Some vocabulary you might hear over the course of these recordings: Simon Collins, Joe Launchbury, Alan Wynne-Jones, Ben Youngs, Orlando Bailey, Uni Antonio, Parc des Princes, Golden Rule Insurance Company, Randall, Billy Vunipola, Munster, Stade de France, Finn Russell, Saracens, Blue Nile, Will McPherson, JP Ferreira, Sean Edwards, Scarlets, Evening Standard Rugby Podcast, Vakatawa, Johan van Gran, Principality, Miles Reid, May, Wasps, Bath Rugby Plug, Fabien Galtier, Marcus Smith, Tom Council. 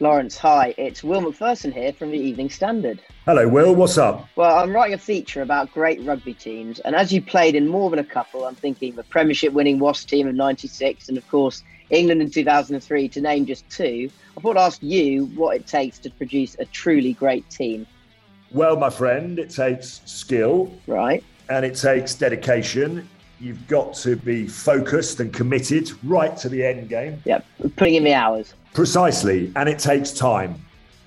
Lawrence, hi, it's Will McPherson here from the Evening Standard. Hello, Will, what's up? Well, I'm writing a feature about great rugby teams, and as you played in more than a couple, I'm thinking the Premiership winning Wasps team of '96 and, of course, England in 2003, to name just two. I thought I'd ask you what it takes to produce a truly great team. Well, my friend, it takes skill. Right. And it takes dedication. You've got to be focused and committed right to the end game. Yep, putting in the hours. Precisely, and it takes time.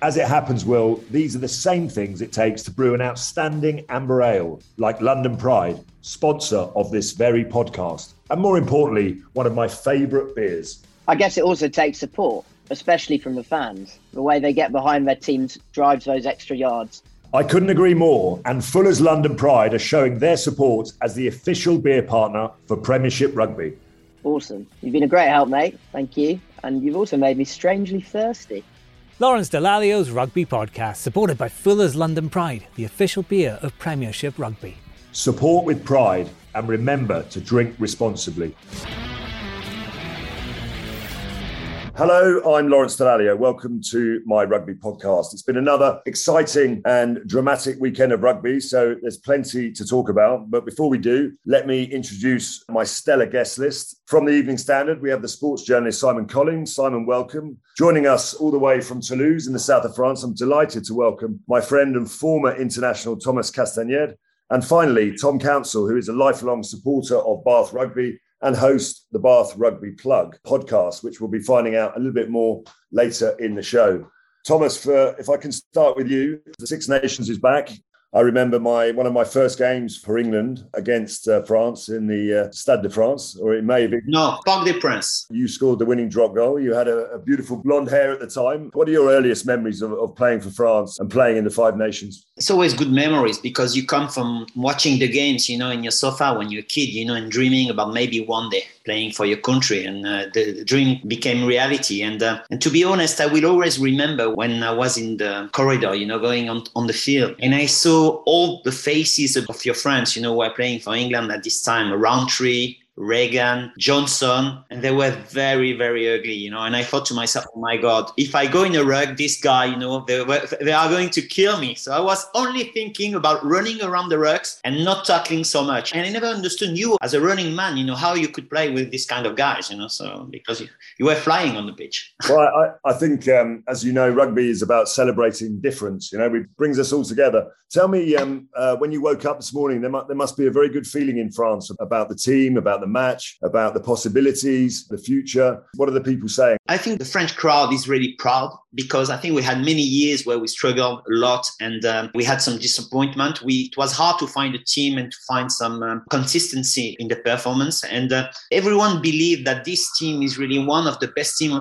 As it happens, Will, these are the same things it takes to brew an outstanding amber ale, like London Pride, sponsor of this very podcast, and more importantly, one of my favourite beers. I guess it also takes support, especially from the fans. The way they get behind their teams drives those extra yards. I couldn't agree more, and Fuller's London Pride are showing their support as the official beer partner for Premiership Rugby. Awesome. You've been a great help, mate. Thank you. And you've also made me strangely thirsty. Lawrence Dallaglio's Rugby Podcast, supported by Fuller's London Pride, the official beer of Premiership Rugby. Support with pride, and remember to drink responsibly. Hello, I'm Lawrence Dallaglio. Welcome to my rugby podcast. It's been another exciting and dramatic weekend of rugby, so there's plenty to talk about. But before we do, let me introduce my stellar guest list. From the Evening Standard, we have the sports journalist Simon Collins. Simon, welcome. Joining us all the way from Toulouse in the south of France, I'm delighted to welcome my friend and former international Thomas Castagnier. And finally, Tom Council, who is a lifelong supporter of Bath Rugby and host the Bath Rugby Plug podcast, which we'll be finding out a little bit more later in the show. Thomas, if I can start with you, the Six Nations is back. I remember one of my first games for England against France in the Stade de France, or it may have been... No, Parc des Princes. You scored the winning drop goal. You had a beautiful blonde hair at the time. What are your earliest memories of playing for France and playing in the Five Nations? It's always good memories because you come from watching the games, you know, in your sofa when you're a kid, you know, and dreaming about maybe one day playing for your country. And the dream became reality. And to be honest, I will always remember when I was in the corridor, you know, going on the field, and I saw all the faces of your friends, you know, were playing for England at this time, Roundtree, Reagan, Johnson, and they were very, very ugly, you know, and I thought to myself, oh my God, if I go in a rug, this guy, you know, they are going to kill me. So I was only thinking about running around the rugs and not tackling so much. And I never understood you as a running man, you know, how you could play with this kind of guys, you know, so because you were flying on the pitch. Well, I think, as you know, rugby is about celebrating difference, you know, it brings us all together. Tell me, when you woke up this morning, there must be a very good feeling in France about the team, about the match, about the possibilities, the future. What are the people saying? I think the French crowd is really proud because I think we had many years where we struggled a lot and we had some disappointment. It was hard to find a team and to find some consistency in the performance. And everyone believed that this team is really one of the best team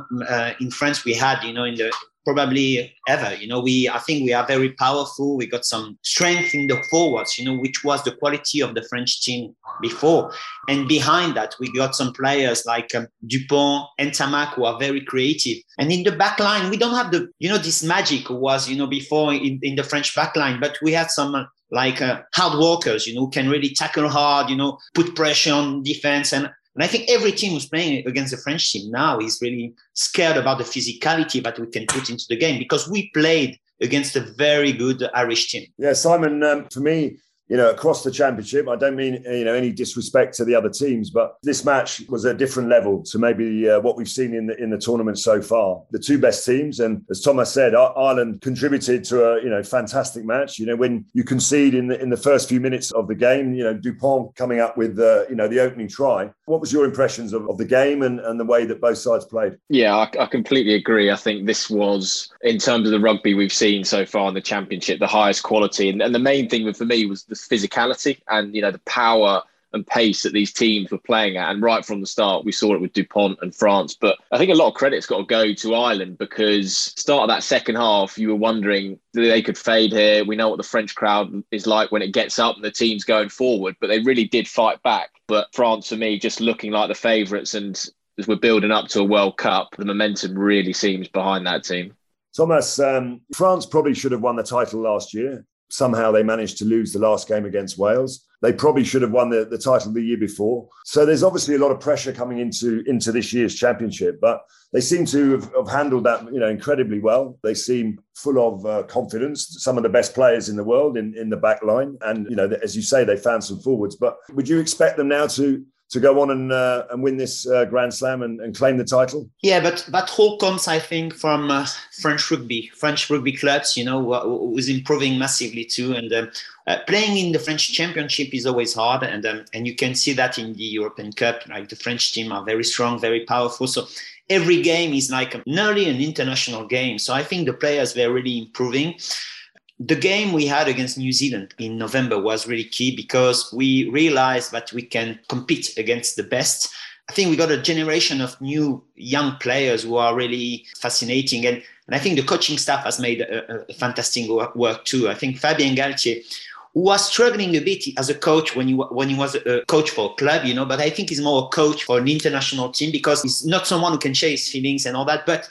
in France we had, you know, in the probably ever, you know, I think we are very powerful. We got some strength in the forwards, you know, which was the quality of the French team before. And behind that, we got some players like Dupont and Tamac who are very creative. And in the back line, we don't have the, you know, this magic was, you know, before in the French back line, but we had some hard workers, you know, who can really tackle hard, you know, put pressure on defense. And I think every team who's playing against the French team now is really scared about the physicality that we can put into the game because we played against a very good Irish team. Yeah, Simon, for me, you know, across the championship. I don't mean, you know, any disrespect to the other teams, but this match was a different level to maybe what we've seen in the tournament so far. The two best teams, and as Thomas said, Ireland contributed to a, you know, fantastic match. You know, when you concede in the first few minutes of the game, you know, Dupont coming up with the opening try. What was your impressions of the game and the way that both sides played? Yeah, I completely agree. I think this was, in terms of the rugby we've seen so far in the championship, the highest quality, and the main thing for me was the physicality and, you know, the power and pace that these teams were playing at. And right from the start, we saw it with Dupont and France. But I think a lot of credit's got to go to Ireland, because start of that second half, you were wondering, they could fade here. We know what the French crowd is like when it gets up and the team's going forward, but they really did fight back. But France, for me, just looking like the favourites, and as we're building up to a World Cup, the momentum really seems behind that team. Thomas, France probably should have won the title last year. Somehow they managed to lose the last game against Wales. They probably should have won the title the year before. So there's obviously a lot of pressure coming into this year's championship, but they seem to have handled that, you know, incredibly well. They seem full of confidence, some of the best players in the world in the back line. And, you know, as you say, they found some forwards. But would you expect them now to go on and win this Grand Slam and claim the title? Yeah, but that all comes, I think, from French rugby clubs, you know, who's improving massively too. And playing in the French Championship is always hard. And you can see that in the European Cup, like the French team are very strong, very powerful. So every game is like nearly an international game. So I think the players, they're really improving. The game we had against New Zealand in November was really key, because we realized that we can compete against the best. I think we got a generation of new young players who are really fascinating. And I think the coaching staff has made a fantastic work too. I think Fabien Galtier, who was struggling a bit as a coach when he was a coach for a club, you know, but I think he's more a coach for an international team, because he's not someone who can share his feelings and all that, but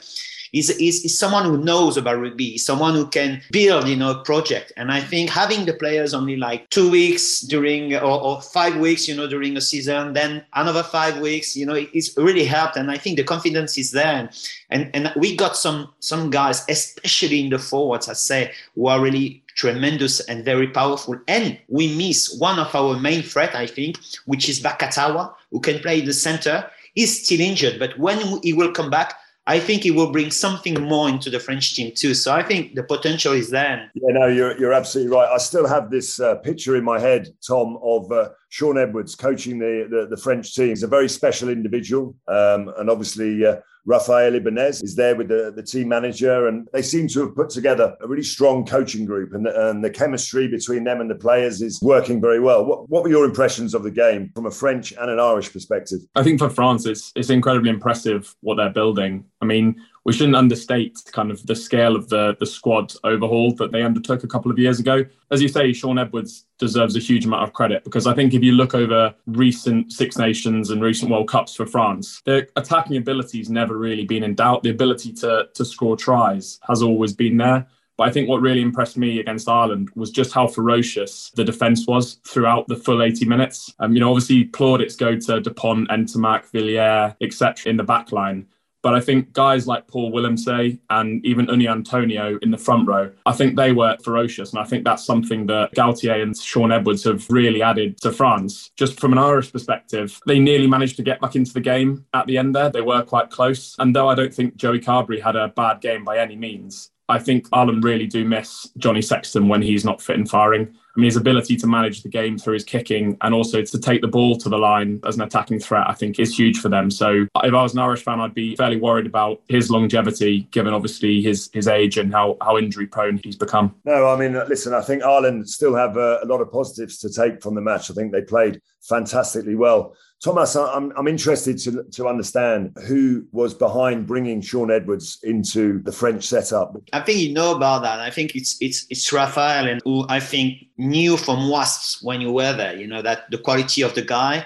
is someone who knows about rugby, someone who can build, you know, a project. And I think having the players only like 2 weeks during, or 5 weeks, you know, during a season, then another 5 weeks, you know, it's really helped. And I think the confidence is there. And we got some guys, especially in the forwards, I say, who are really tremendous and very powerful. And we miss one of our main threat, I think, which is Vakatawa, who can play the center. He's still injured, but when he will come back, I think he will bring something more into the French team too. So I think the potential is there. Yeah, no, you're absolutely right. I still have this picture in my head, Tom, of Sean Edwards coaching the French team. He's a very special individual. And obviously, Rafael Ibanez is there with the team manager, and they seem to have put together a really strong coaching group, and the chemistry between them and the players is working very well. What were your impressions of the game from a French and an Irish perspective? I think for France, it's incredibly impressive what they're building. I mean, we shouldn't understate kind of the scale of the squad overhaul that they undertook a couple of years ago. As you say, Sean Edwards deserves a huge amount of credit, because I think if you look over recent Six Nations and recent World Cups for France, their attacking ability's never really been in doubt. The ability to score tries has always been there. But I think what really impressed me against Ireland was just how ferocious the defence was throughout the full 80 minutes. You know, obviously plaudits go to Dupont, Entomac, Villiers, etc. in the back line. But I think guys like Paul Willemse and even Uni Antonio in the front row, I think they were ferocious. And I think that's something that Galtier and Sean Edwards have really added to France. Just from an Irish perspective, they nearly managed to get back into the game at the end there. They were quite close. And though I don't think Joey Carbery had a bad game by any means, I think Ireland really do miss Johnny Sexton when he's not fit and firing. I mean, his ability to manage the game through his kicking and also to take the ball to the line as an attacking threat, I think, is huge for them. So if I was an Irish fan, I'd be fairly worried about his longevity, given obviously his age and how injury prone he's become. No, I mean, listen, I think Ireland still have a lot of positives to take from the match. I think they played fantastically well. Thomas, I'm interested to understand who was behind bringing Sean Edwards into the French setup. I think you know about that. I think it's Rafael, and who I think knew from Wasps when you were there, you know, that the quality of the guy.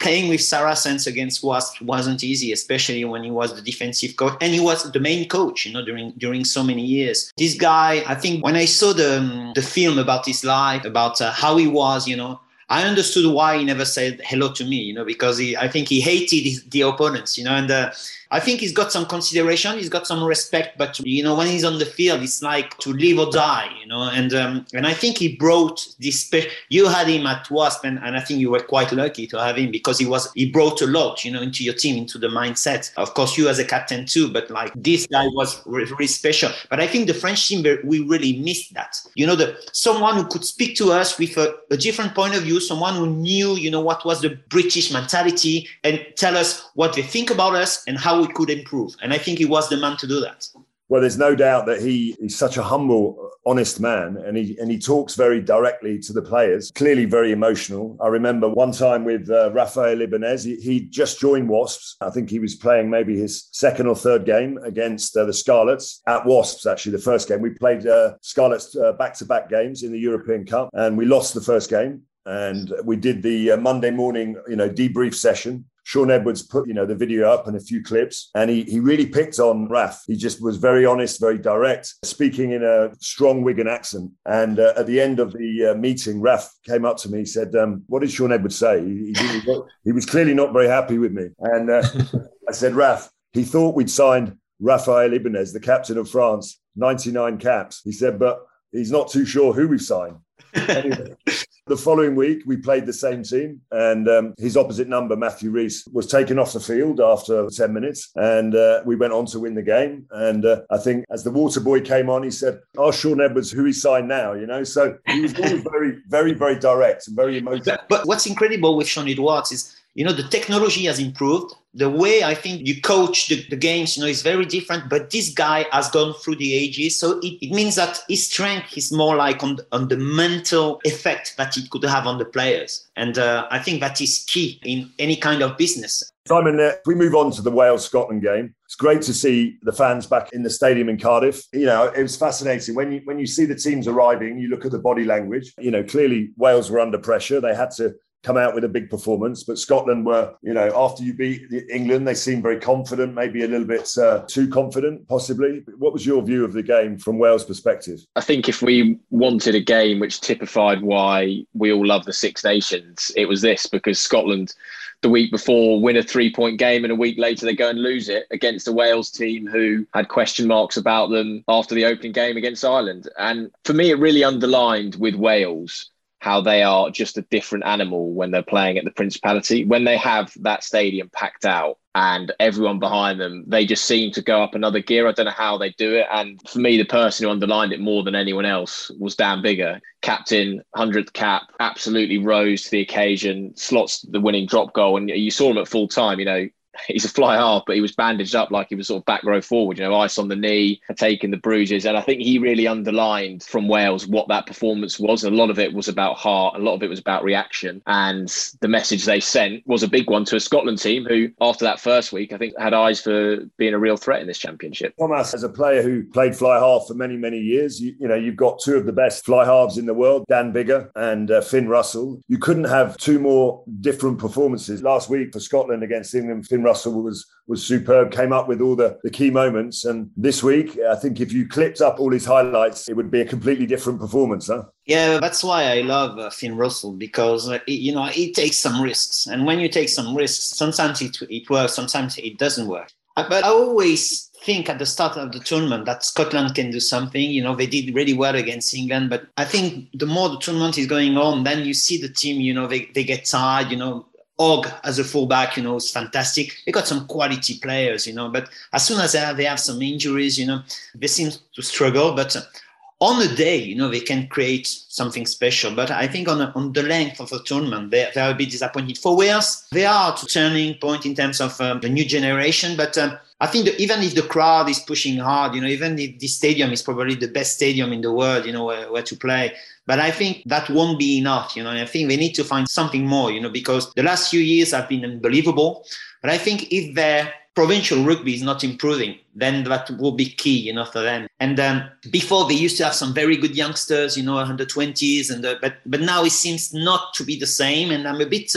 Playing with Saracens against Wasps wasn't easy, especially when he was the defensive coach. And he was the main coach, you know, during so many years. This guy, I think when I saw the film about his life, about how he was, you know, I understood why he never said hello to me, you know, because I think he hated the opponents, you know, and I think he's got some consideration, he's got some respect, but, you know, when he's on the field, it's like to live or die, you know, and I think he brought this you had him at Wasp, and I think you were quite lucky to have him because he brought a lot, you know, into your team, into the mindset. Of course, you as a captain too, but like this guy was really special. But I think the French team, we really missed that. You know, someone who could speak to us with a different point of view, someone who knew, you know, what was the British mentality and tell us what they think about us and how we could improve. And I think he was the man to do that. Well, there's no doubt that he's such a humble, honest man, and he talks very directly to the players, clearly very emotional. I remember one time with Rafael Ibanez, he just joined Wasps. I think he was playing maybe his second or third game against the Scarlets at Wasps, actually, the first game. We played Scarlets back-to-back games in the European Cup, and we lost the first game. And we did the Monday morning, you know, debrief session. Sean Edwards put, you know, the video up and a few clips, and he really picked on Raf. He just was very honest, very direct, speaking in a strong Wigan accent. And at the end of the meeting, Raf came up to me. He said, what did Sean Edwards say? He was clearly not very happy with me. And I said, Raf, he thought we'd signed Rafael Ibanez, the captain of France, 99 caps. He said, but he's not too sure who we've signed. Anyway. The following week, we played the same team, and his opposite number, Matthew Rees, was taken off the field after 10 minutes, and we went on to win the game. And I think as the water boy came on, he said, ask Sean Edwards who he signed now, you know? So he was always very, very, very direct and very emotional. But what's incredible with Sean Edwards is, you know, the technology has improved. The way I think you coach the games, you know, is very different. But this guy has gone through the ages. So it means that his strength is more like on the mental effect that it could have on the players. And I think that is key in any kind of business. Simon, if we move on to the Wales-Scotland game, it's great to see the fans back in the stadium in Cardiff. You know, it was fascinating. When you see the teams arriving, you look at the body language. You know, clearly Wales were under pressure. They had to come out with a big performance, but Scotland were, you know, after you beat England, they seemed very confident, maybe a little bit too confident, possibly. What was your view of the game from Wales' perspective? I think if we wanted a game which typified why we all love the Six Nations, it was this, because Scotland, the week before, win a three-point game, and a week later they go and lose it against a Wales team who had question marks about them after the opening game against Ireland. And for me, it really underlined with Wales how they are just a different animal when they're playing at the Principality. When they have that stadium packed out and everyone behind them, they just seem to go up another gear. I don't know how they do it. And for me, the person who underlined it more than anyone else was Dan Biggar. Captain, 100th cap, absolutely rose to the occasion, slots the winning drop goal. And you saw him at full time, you know, he's a fly half, but he was bandaged up like he was sort of back row forward, you know, ice on the knee, taking the bruises. And I think he really underlined from Wales what that performance was. A lot of it was about heart. A lot of it was about reaction. And the message they sent was a big one to a Scotland team who, after that first week, I think had eyes for being a real threat in this championship. Thomas, as a player who played fly half for many, many years, you know, you've got two of the best fly halves in the world, Dan Biggar and Finn Russell. You couldn't have two more different performances. Last week for Scotland against England, Finn Russell was superb, came up with all the key moments. And this week, I think if you clipped up all his highlights, it would be a completely different performance, huh? Yeah, that's why I love Finn Russell, because, you know, he takes some risks. And when you take some risks, sometimes it works, sometimes it doesn't work. But I always think at the start of the tournament that Scotland can do something. You know, they did really well against England, but I think the more the tournament is going on, then you see the team, you know, they get tired, you know, Og as a fullback, you know, is fantastic. They got some quality players, you know, but as soon as they have some injuries, you know, they seem to struggle. But on the day, you know, they can create something special. But I think on the length of the tournament, they are a bit disappointed. For Wales, they are at a turning point in terms of the new generation. But I think even if the crowd is pushing hard, you know, even if this stadium is probably the best stadium in the world, you know, where to play, but I think that won't be enough, you know, and I think they need to find something more, you know, because the last few years have been unbelievable. But I think if their provincial rugby is not improving, then that will be key, you know, for them. And before they used to have some very good youngsters, you know, under 20s, and but now it seems not to be the same. And I'm a bit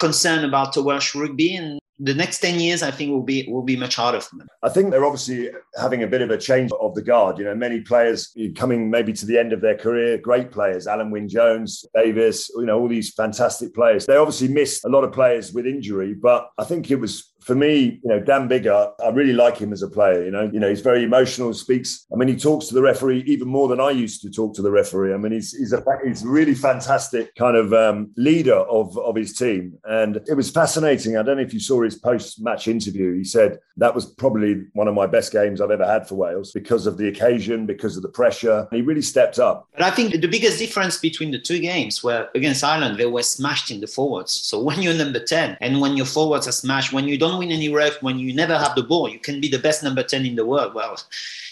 concerned about the Welsh rugby, and the next 10 years, I think, will be much harder for them. I think they're obviously having a bit of a change of the guard. You know, many players coming maybe to the end of their career, great players, Alan Wynne-Jones, Davis, you know, all these fantastic players. They obviously missed a lot of players with injury, but I think it was For me, you know, Dan Biggar, I really like him as a player. You know, he's very emotional, speaks. I mean, he talks to the referee even more than I used to talk to the referee. I mean, he's a really fantastic kind of leader of his team. And it was fascinating. I don't know if you saw his post-match interview. He said, that was probably one of my best games I've ever had for Wales because of the occasion, because of the pressure. He really stepped up. But I think the biggest difference between the two games were against Ireland, they were smashed in the forwards. So when you're number 10 and when your forwards are smashed, when you don't win any ref, when you never have the ball, you can be the best number 10 in the world. Well,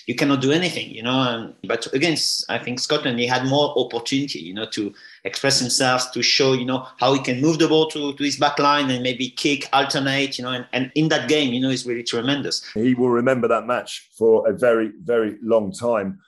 you cannot do anything, you know. But against, I think, Scotland, he had more opportunity, you know, to express himself, to show, you know, how he can move the ball to his back line and maybe kick, alternate, you know, and in that game, you know, it's really tremendous. He will remember that match for a very, very long time.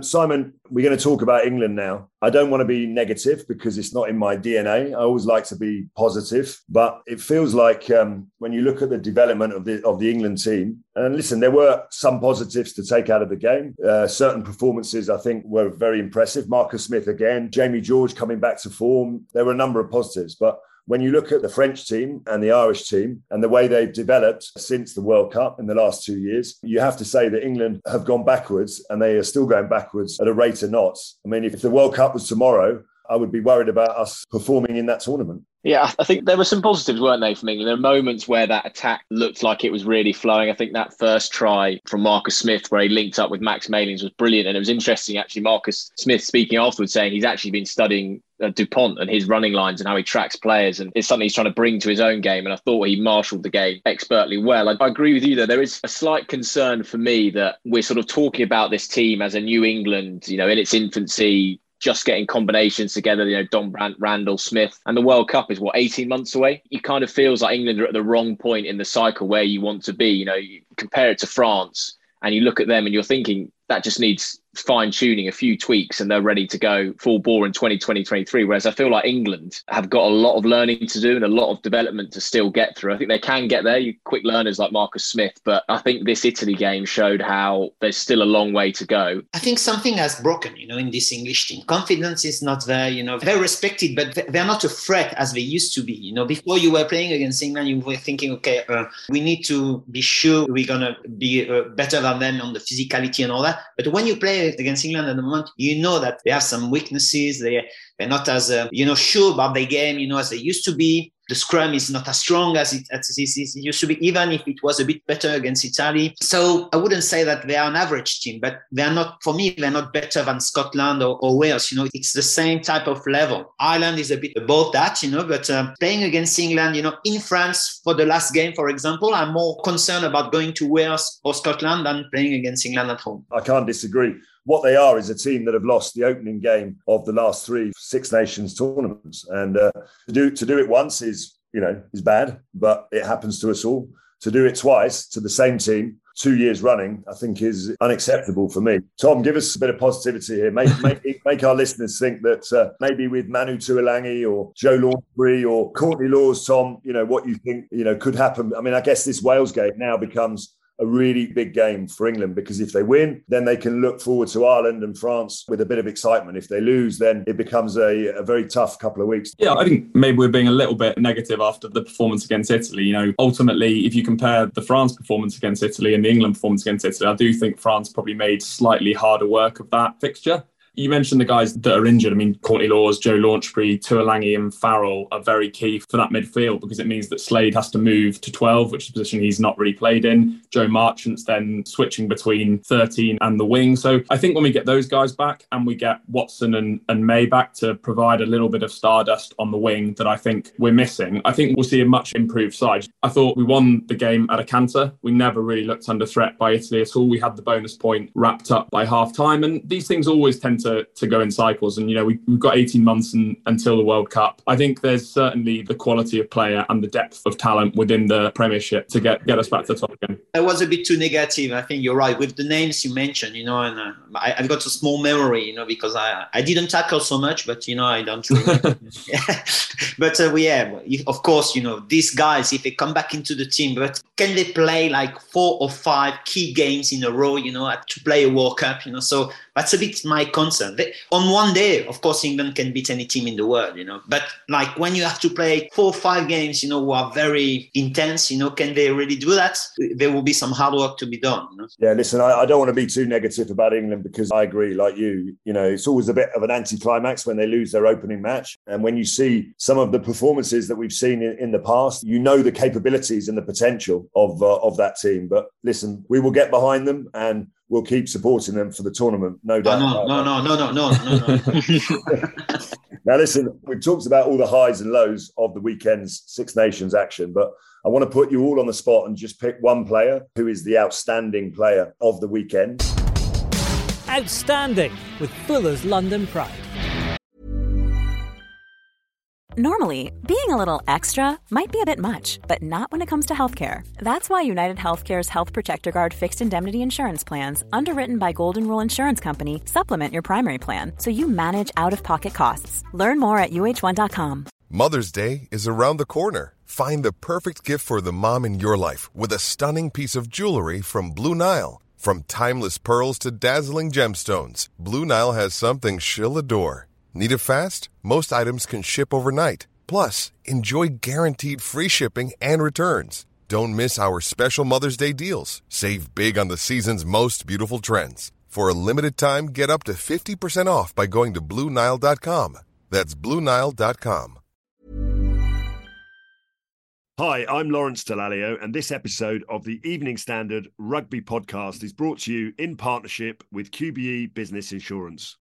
Simon, we're going to talk about England now. I don't want to be negative because it's not in my DNA. I always like to be positive, but it feels like when you look at the development of the England team, and listen, there were some positives to take out of the game. Certain performances, I think, were very impressive. Marcus Smith again, Jamie George coming back to form. There were a number of positives, but when you look at the French team and the Irish team and the way they've developed since the World Cup in the last 2 years, you have to say that England have gone backwards and they are still going backwards at a rate of knots. I mean, if the World Cup was tomorrow, I would be worried about us performing in that tournament. Yeah, I think there were some positives, weren't they, from England? There were moments where that attack looked like it was really flowing. I think that first try from Marcus Smith where he linked up with Max Malins was brilliant. And it was interesting, actually, Marcus Smith speaking afterwards saying he's actually been studying Dupont and his running lines and how he tracks players, and it's something he's trying to bring to his own game, and I thought he marshalled the game expertly well. I agree with you though, there is a slight concern for me that we're sort of talking about this team as a New England, you know, in its infancy, just getting combinations together, you know, Don Brandt, Randall, Smith, and the World Cup is, what, 18 months away? It kind of feels like England are at the wrong point in the cycle where you want to be. You know, you compare it to France and you look at them and you're thinking that just needs fine-tuning, a few tweaks, and they're ready to go full bore in 2023, whereas I feel like England have got a lot of learning to do and a lot of development to still get through. I think they can get there, you quick learners like Marcus Smith, but I think this Italy game showed how there's still a long way to go. I think something has broken, you know, in this English team. Confidence is not there, you know. They're respected, but they're not a threat as they used to be, you know. Before you were playing against England, you were thinking, okay, we need to be sure we're going to be better than them on the physicality and all that. But when you play against England at the moment, you know that they have some weaknesses. They're not as you know, sure about their game, you know, as they used to be. The scrum is not as strong as it used to be, even if it was a bit better against Italy. So I wouldn't say that they are an average team, but they're not, for me, they're not better than Scotland or Wales. You know, it's the same type of level. Ireland is a bit above that, you know, but playing against England, you know, in France for the last game, for example, I'm more concerned about going to Wales or Scotland than playing against England at home. I can't disagree. What they are is a team that have lost the opening game of the last 3 Six Nations tournaments. And to do it once is, you know, is bad, but it happens to us all. To do it twice to the same team, 2 years running, I think is unacceptable for me. Tom, give us a bit of positivity here. Make our listeners think that maybe with Manu Tuilangi or Joe Launchbury or Courtney Laws, Tom, you know, what you think, you know, could happen. I mean, I guess this Wales game now becomes a really big game for England, because if they win, then they can look forward to Ireland and France with a bit of excitement. If they lose, then it becomes a very tough couple of weeks. Yeah, I think maybe we're being a little bit negative after the performance against Italy. You know, ultimately, if you compare the France performance against Italy and the England performance against Italy, I do think France probably made slightly harder work of that fixture. You mentioned the guys that are injured. I mean, Courtney Laws, Joe Launchbury, Tuilangi and Farrell are very key for that midfield, because it means that Slade has to move to 12, which is a position he's not really played in. Joe Marchant's then switching between 13 and the wing. So I think when we get those guys back and we get Watson and May back to provide a little bit of stardust on the wing that I think we're missing, I think we'll see a much improved side. I thought we won the game at a canter. We never really looked under threat by Italy at all. We had the bonus point wrapped up by half-time, and these things always tend to go in cycles, and you know, we've got 18 months until the World Cup. I think there's certainly the quality of player and the depth of talent within the Premiership to get us back to the top again. I was a bit too negative. I think you're right with the names you mentioned, you know, and I've got a small memory, you know, because I didn't tackle so much, but you know, I don't remember. But of course, you know, these guys, if they come back into the team, but can they play like 4 or 5 key games in a row, you know, to play a World Cup, you know? So That's a bit my concern. On one day, of course, England can beat any team in the world, you know, but like when you have to play 4 or 5 games, you know, who are very intense, you know, can they really do that? There will be some hard work to be done. You know? Yeah, listen, I don't want to be too negative about England because I agree, like you, you know, it's always a bit of an anticlimax when they lose their opening match. And when you see some of the performances that we've seen in the past, you know the capabilities and the potential of that team. But listen, we will get behind them and we'll keep supporting them for the tournament, no doubt. No. Now, listen, we've talked about all the highs and lows of the weekend's Six Nations action, but I want to put you all on the spot and just pick one player who is the outstanding player of the weekend. Outstanding with Fuller's London Pride. Normally, being a little extra might be a bit much, but not when it comes to healthcare. That's why United Healthcare's Health Protector Guard fixed indemnity insurance plans, underwritten by Golden Rule Insurance Company, supplement your primary plan so you manage out-of-pocket costs. Learn more at uh1.com. Mother's Day is around the corner. Find the perfect gift for the mom in your life with a stunning piece of jewelry from Blue Nile. From timeless pearls to dazzling gemstones, Blue Nile has something she'll adore. Need it fast? Most items can ship overnight. Plus, enjoy guaranteed free shipping and returns. Don't miss our special Mother's Day deals. Save big on the season's most beautiful trends. For a limited time, get up to 50% off by going to BlueNile.com. That's BlueNile.com. Hi, I'm Lawrence Dallaglio, and this episode of the Evening Standard Rugby Podcast is brought to you in partnership with QBE Business Insurance.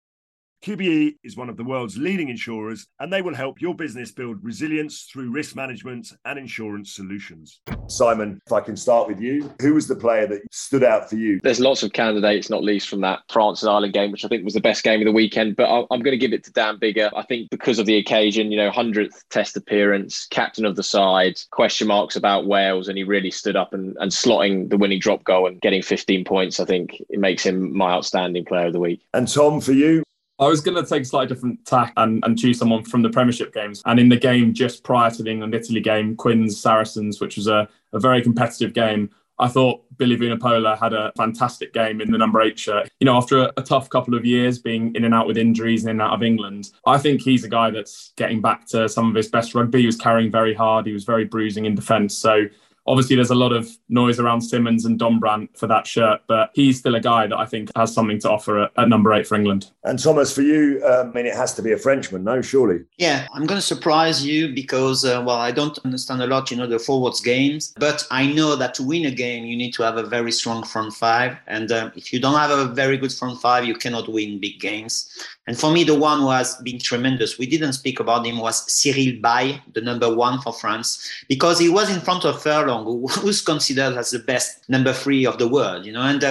QBE is one of the world's leading insurers, and they will help your business build resilience through risk management and insurance solutions. Simon, if I can start with you, who was the player that stood out for you? There's lots of candidates, not least from that France and Ireland game, which I think was the best game of the weekend, but I'm going to give it to Dan Biggar. I think because of the occasion, you know, 100th test appearance, captain of the side, question marks about Wales, and he really stood up and slotting the winning drop goal and getting 15 points, I think it makes him my outstanding player of the week. And Tom, for you? I was going to take a slightly different tack and choose someone from the Premiership games. And in the game just prior to the England-Italy game, Quinn's Saracens, which was a very competitive game, I thought Billy Vunipola had a fantastic game in the number 8 shirt. You know, after a tough couple of years being in and out with injuries and in and out of England, I think he's a guy that's getting back to some of his best rugby. He was carrying very hard. He was very bruising in defence. So obviously there's a lot of noise around Simmons and Dombrandt for that shirt, but he's still a guy that I think has something to offer at number 8 for England. And Thomas, for you, I mean, it has to be a Frenchman, no, surely? Yeah, I'm going to surprise you because, I don't understand a lot, you know, the forwards games, but I know that to win a game, you need to have a very strong front 5. And if you don't have a very good front 5, you cannot win big games. And for me, the one who has been tremendous, we didn't speak about him, was Cyril Bay, the number 1 for France, because he was in front of Furlong, who's considered as the best number 3 of the world, you know. And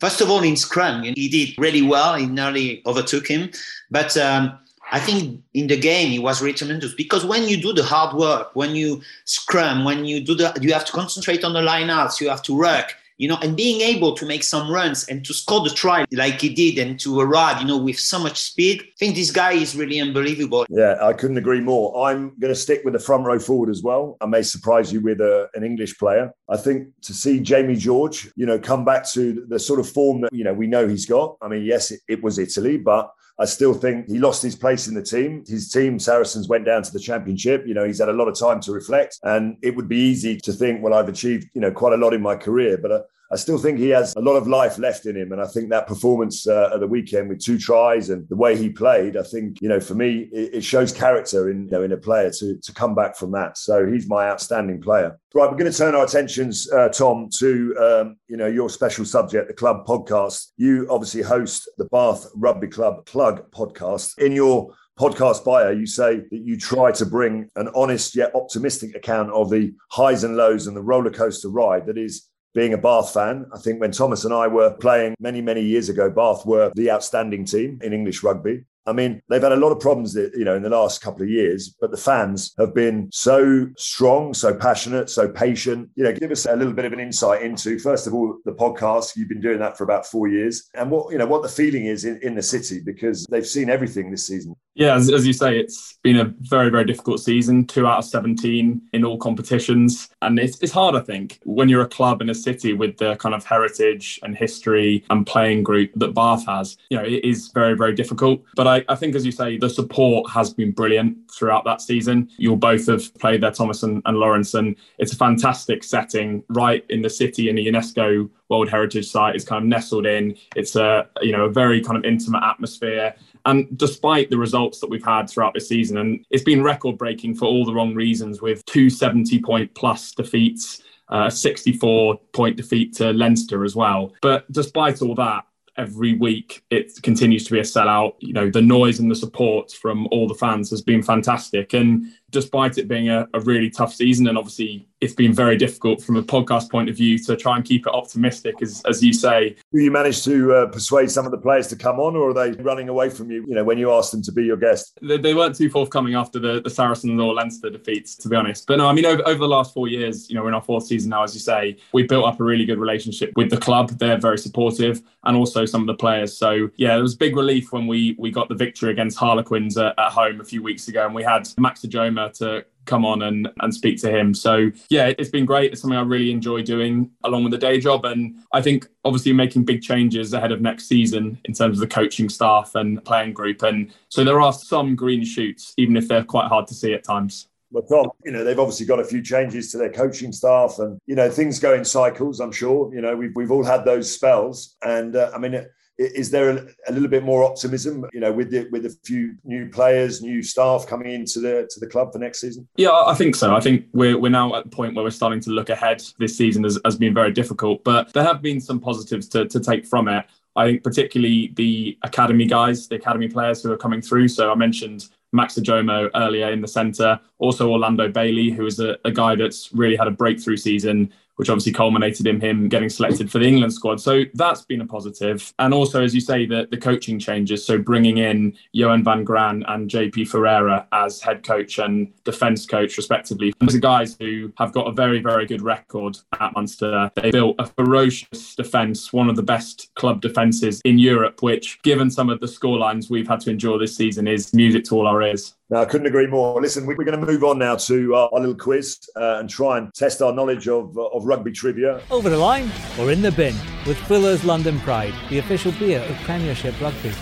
first of all, in scrum, he did really well. He nearly overtook him. But I think in the game, he was really tremendous because when you do the hard work, when you scrum, when you do you have to concentrate on the lineouts, you have to work, you know, and being able to make some runs and to score the try like he did and to arrive, you know, with so much speed. I think this guy is really unbelievable. Yeah, I couldn't agree more. I'm going to stick with the front row forward as well. I may surprise you with an English player. I think to see Jamie George, you know, come back to the sort of form that, you know, we know he's got. I mean, yes, it was Italy, but I still think he lost his place in the team. His team, Saracens, went down to the Championship. You know, he's had a lot of time to reflect. And it would be easy to think, well, I've achieved, you know, quite a lot in my career. But I still think he has a lot of life left in him. And I think that performance at the weekend with 2 tries and the way he played, I think, you know, for me, it shows character in, you know, in a player to come back from that. So he's my outstanding player. Right, we're going to turn our attentions, Tom, to you know, your special subject, the club podcast. You obviously host the Bath Rugby Plug podcast. In your podcast bio, you say that you try to bring an honest yet optimistic account of the highs and lows and the roller coaster ride that is being a Bath fan. I think when Thomas and I were playing many, many years ago, Bath were the outstanding team in English rugby. I mean, they've had a lot of problems, you know, in the last couple of years, but the fans have been so strong, so passionate, so patient. You know, give us a little bit of an insight into, first of all, the podcast. You've been doing that for about 4 years, and what, you know, what the feeling is in the city, because they've seen everything this season. Yeah, as you say, it's been a very, very difficult season, 2 out of 17 in all competitions. And it's hard, I think, when you're a club in a city with the kind of heritage and history and playing group that Bath has, you know, it is very, very difficult. But I think, as you say, the support has been brilliant throughout that season. You'll both have played there, Thomas and Lawrence, and it's a fantastic setting right in the city, in the UNESCO World Heritage Site. It's kind of nestled in. It's a, you know, a very kind of intimate atmosphere. And despite the results that we've had throughout this season, and it's been record-breaking for all the wrong reasons, with 2 70-point-plus defeats, a 64-point defeat to Leinster as well. But despite all that, every week it continues to be a sellout. You know, the noise and the support from all the fans has been fantastic. And despite it being a really tough season, and obviously it's been very difficult from a podcast point of view to try and keep it optimistic, as you say. Do you manage to persuade some of the players to come on, or are they running away from you, you know, when you ask them to be your guest? They weren't too forthcoming after the Saracens or Leinster defeats, to be honest. But no, I mean, over the last 4 years, you know, we're in our fourth season now, as you say, we built up a really good relationship with the club. They're very supportive, and also some of the players. So yeah, it was big relief when we got the victory against Harlequins at home a few weeks ago, and we had Max Ojomoh to come on and speak to him. So yeah, it's been great. It's something I really enjoy doing along with the day job. And I think obviously making big changes ahead of next season in terms of the coaching staff and playing group. And so there are some green shoots, even if they're quite hard to see at times. Well, Tom, you know, they've obviously got a few changes to their coaching staff, and, you know, things go in cycles, I'm sure. You know, we've all had those spells. And I mean, is there a little bit more optimism, you know, with a few new players, new staff coming into the club for next season? Yeah, I think so. I think we're now at the point where we're starting to look ahead. This season has been very difficult, but there have been some positives to take from it. I think particularly the academy guys, the academy players who are coming through. So I mentioned Max Ojomoh earlier in the centre, also Orlando Bailey, who is a guy that's really had a breakthrough season, which obviously culminated in him getting selected for the England squad. So that's been a positive. And also, as you say, the coaching changes. So bringing in Johan van Gran and JP Ferreira as head coach and defence coach, respectively. Those are guys who have got a very, very good record at Munster. They built a ferocious defence, one of the best club defences in Europe, which, given some of the scorelines we've had to endure this season, is music to all our ears. No, I couldn't agree more. Listen, we're going to move on now to our little quiz and try and test our knowledge of rugby trivia. Over the line or in the bin with Fuller's London Pride, the official beer of Premiership Rugby.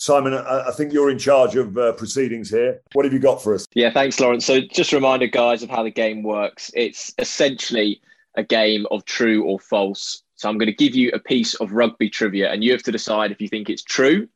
Simon, I think you're in charge of proceedings here. What have you got for us? Yeah, thanks, Lawrence. So just a reminder, guys, of how the game works. It's essentially a game of true or false. So I'm going to give you a piece of rugby trivia, and you have to decide if you think it's true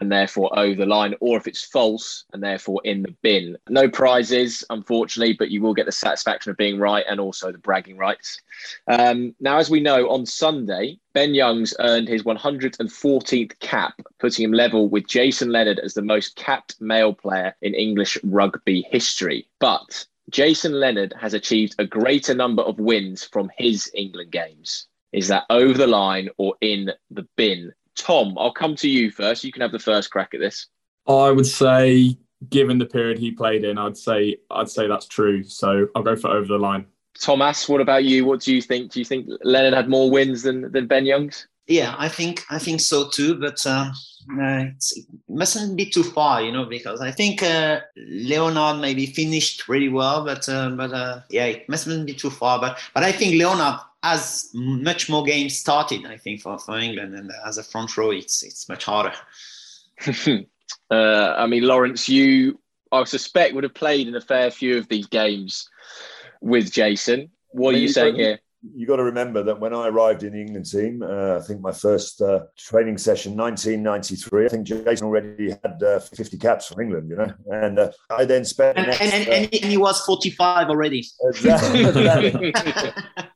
and therefore over the line, or if it's false and therefore in the bin. No prizes, unfortunately, but you will get the satisfaction of being right and also the bragging rights. Now, as we know, on Sunday, Ben Youngs earned his 114th cap, putting him level with Jason Leonard as the most capped male player in English rugby history. But Jason Leonard has achieved a greater number of wins from his England games. Is that over the line or in the bin? Tom, I'll come to you first. You can have the first crack at this. I would say, given the period he played in, I'd say that's true. So I'll go for over the line. Thomas, what about you? What do you think? Do you think Leonard had more wins than Ben Youngs? Yeah, I think so too. But it mustn't be too far, you know, because I think Leonard maybe finished really well, but yeah, it mustn't be too far. But I think Leonard as much more games started, I think, for England. And as a front row, it's much harder. I mean, Lawrence, you, I suspect, would have played in a fair few of these games with Jason. What are you saying here? You got to remember that when I arrived in the England team, I think my first training session, 1993, I think Jason already had 50 caps for England, you know, and I then spent... And he was 45 already. Exactly.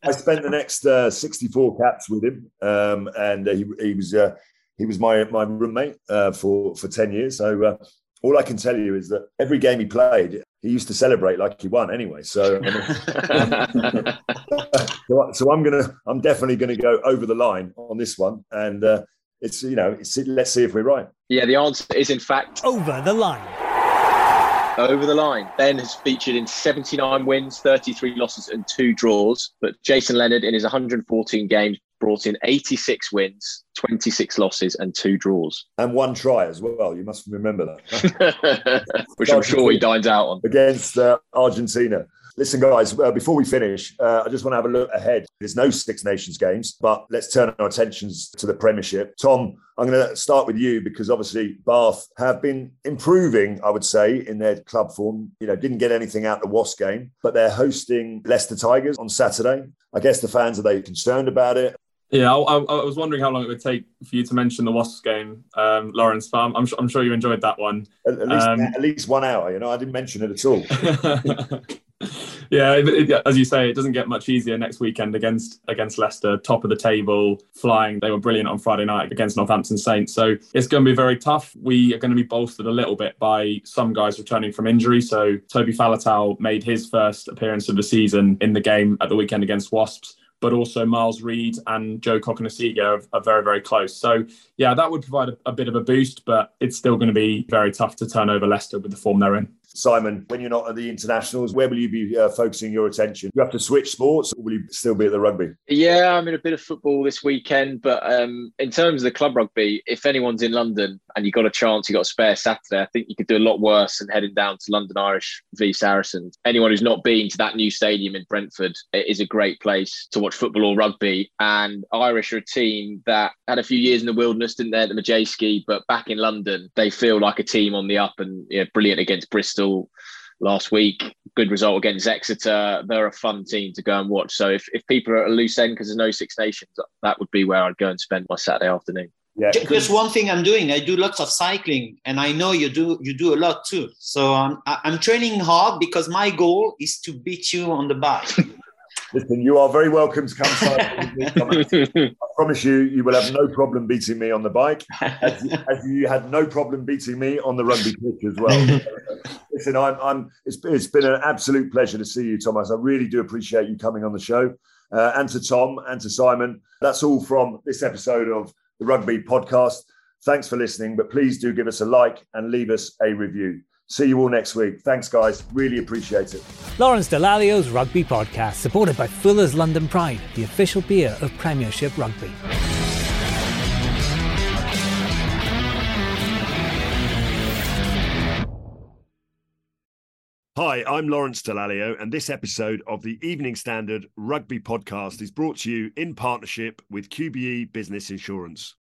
I spent the next 64 caps with him, and he was my roommate for 10 years. So all I can tell you is that every game he played, he used to celebrate like he won anyway. So, so I'm definitely going to go over the line on this one. And it's, you know, it's, let's see if we're right. Yeah, the answer is, in fact, Over the Line. Over the Line. Ben has featured in 79 wins, 33 losses and 2 draws. But Jason Leonard, in his 114 games, brought in 86 wins, 26 losses and 2 draws. And 1 try as well. You must remember that. Which I'm sure he dines out on. Against Argentina. Listen, guys, before we finish, I just want to have a look ahead. There's no Six Nations games, but let's turn our attentions to the Premiership. Tom, I'm going to start with you because obviously Bath have been improving, I would say, in their club form. You know, didn't get anything out the Wasps game, but they're hosting Leicester Tigers on Saturday. I guess the fans, are they concerned about it? Yeah, I was wondering how long it would take for you to mention the Wasps game, Lawrence Farm. I'm sure you enjoyed that one. At least 1 hour, you know, I didn't mention it at all. Yeah, as you say, it doesn't get much easier next weekend against Leicester, top of the table, flying. They were brilliant on Friday night against Northampton Saints. So it's going to be very tough. We are going to be bolstered a little bit by some guys returning from injury. So Toby Faletau made his first appearance of the season in the game at the weekend against Wasps. But also Miles Reid and Joe Kokonasiga are very, very close. So, yeah, that would provide a bit of a boost, but it's still going to be very tough to turn over Leicester with the form they're in. Simon, when you're not at the internationals, where will you be focusing your attention? Do you have to switch sports or will you still be at the rugby? Yeah, I'm in a bit of football this weekend, but in terms of the club rugby, if anyone's in London and you've got a chance, you've got a spare Saturday, I think you could do a lot worse than heading down to London Irish v Saracens. Anyone who's not been to that new stadium in Brentford, it is a great place to watch football or rugby. And Irish are a team that had a few years in the wilderness, didn't they, at the Majeski, but back in London, they feel like a team on the up and brilliant against Bristol last week. Good result against Exeter. They're a fun team to go and watch. So if people are at a loose end because there's no Six Nations, that would be where I'd go and spend my Saturday afternoon. Yeah. Just one thing I'm doing. I do lots of cycling, and I know you do a lot too. So I'm training hard because my goal is to beat you on the bike. Listen, you are very welcome to come cycling. I promise you, you will have no problem beating me on the bike, as you had no problem beating me on the rugby pitch as well. Listen, it's been an absolute pleasure to see you, Thomas. I really do appreciate you coming on the show. And to Tom and to Simon, that's all from this episode of the Rugby Podcast. Thanks for listening, but please do give us a like and leave us a review. See you all next week. Thanks, guys. Really appreciate it. Lawrence Dallaglio's Rugby Podcast, supported by Fuller's London Pride, the official beer of Premiership Rugby. Hi, I'm Lawrence Dallaglio, and this episode of the Evening Standard Rugby Podcast is brought to you in partnership with QBE Business Insurance.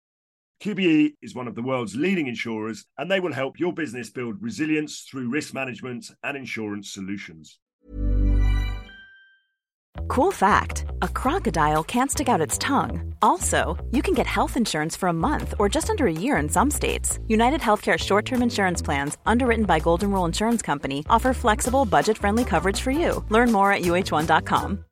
QBE is one of the world's leading insurers, and they will help your business build resilience through risk management and insurance solutions. Cool fact, a crocodile can't stick out its tongue. Also, you can get health insurance for a month or just under a year in some states. United Healthcare short-term insurance plans, underwritten by Golden Rule Insurance Company, offer flexible, budget-friendly coverage for you. Learn more at uh1.com.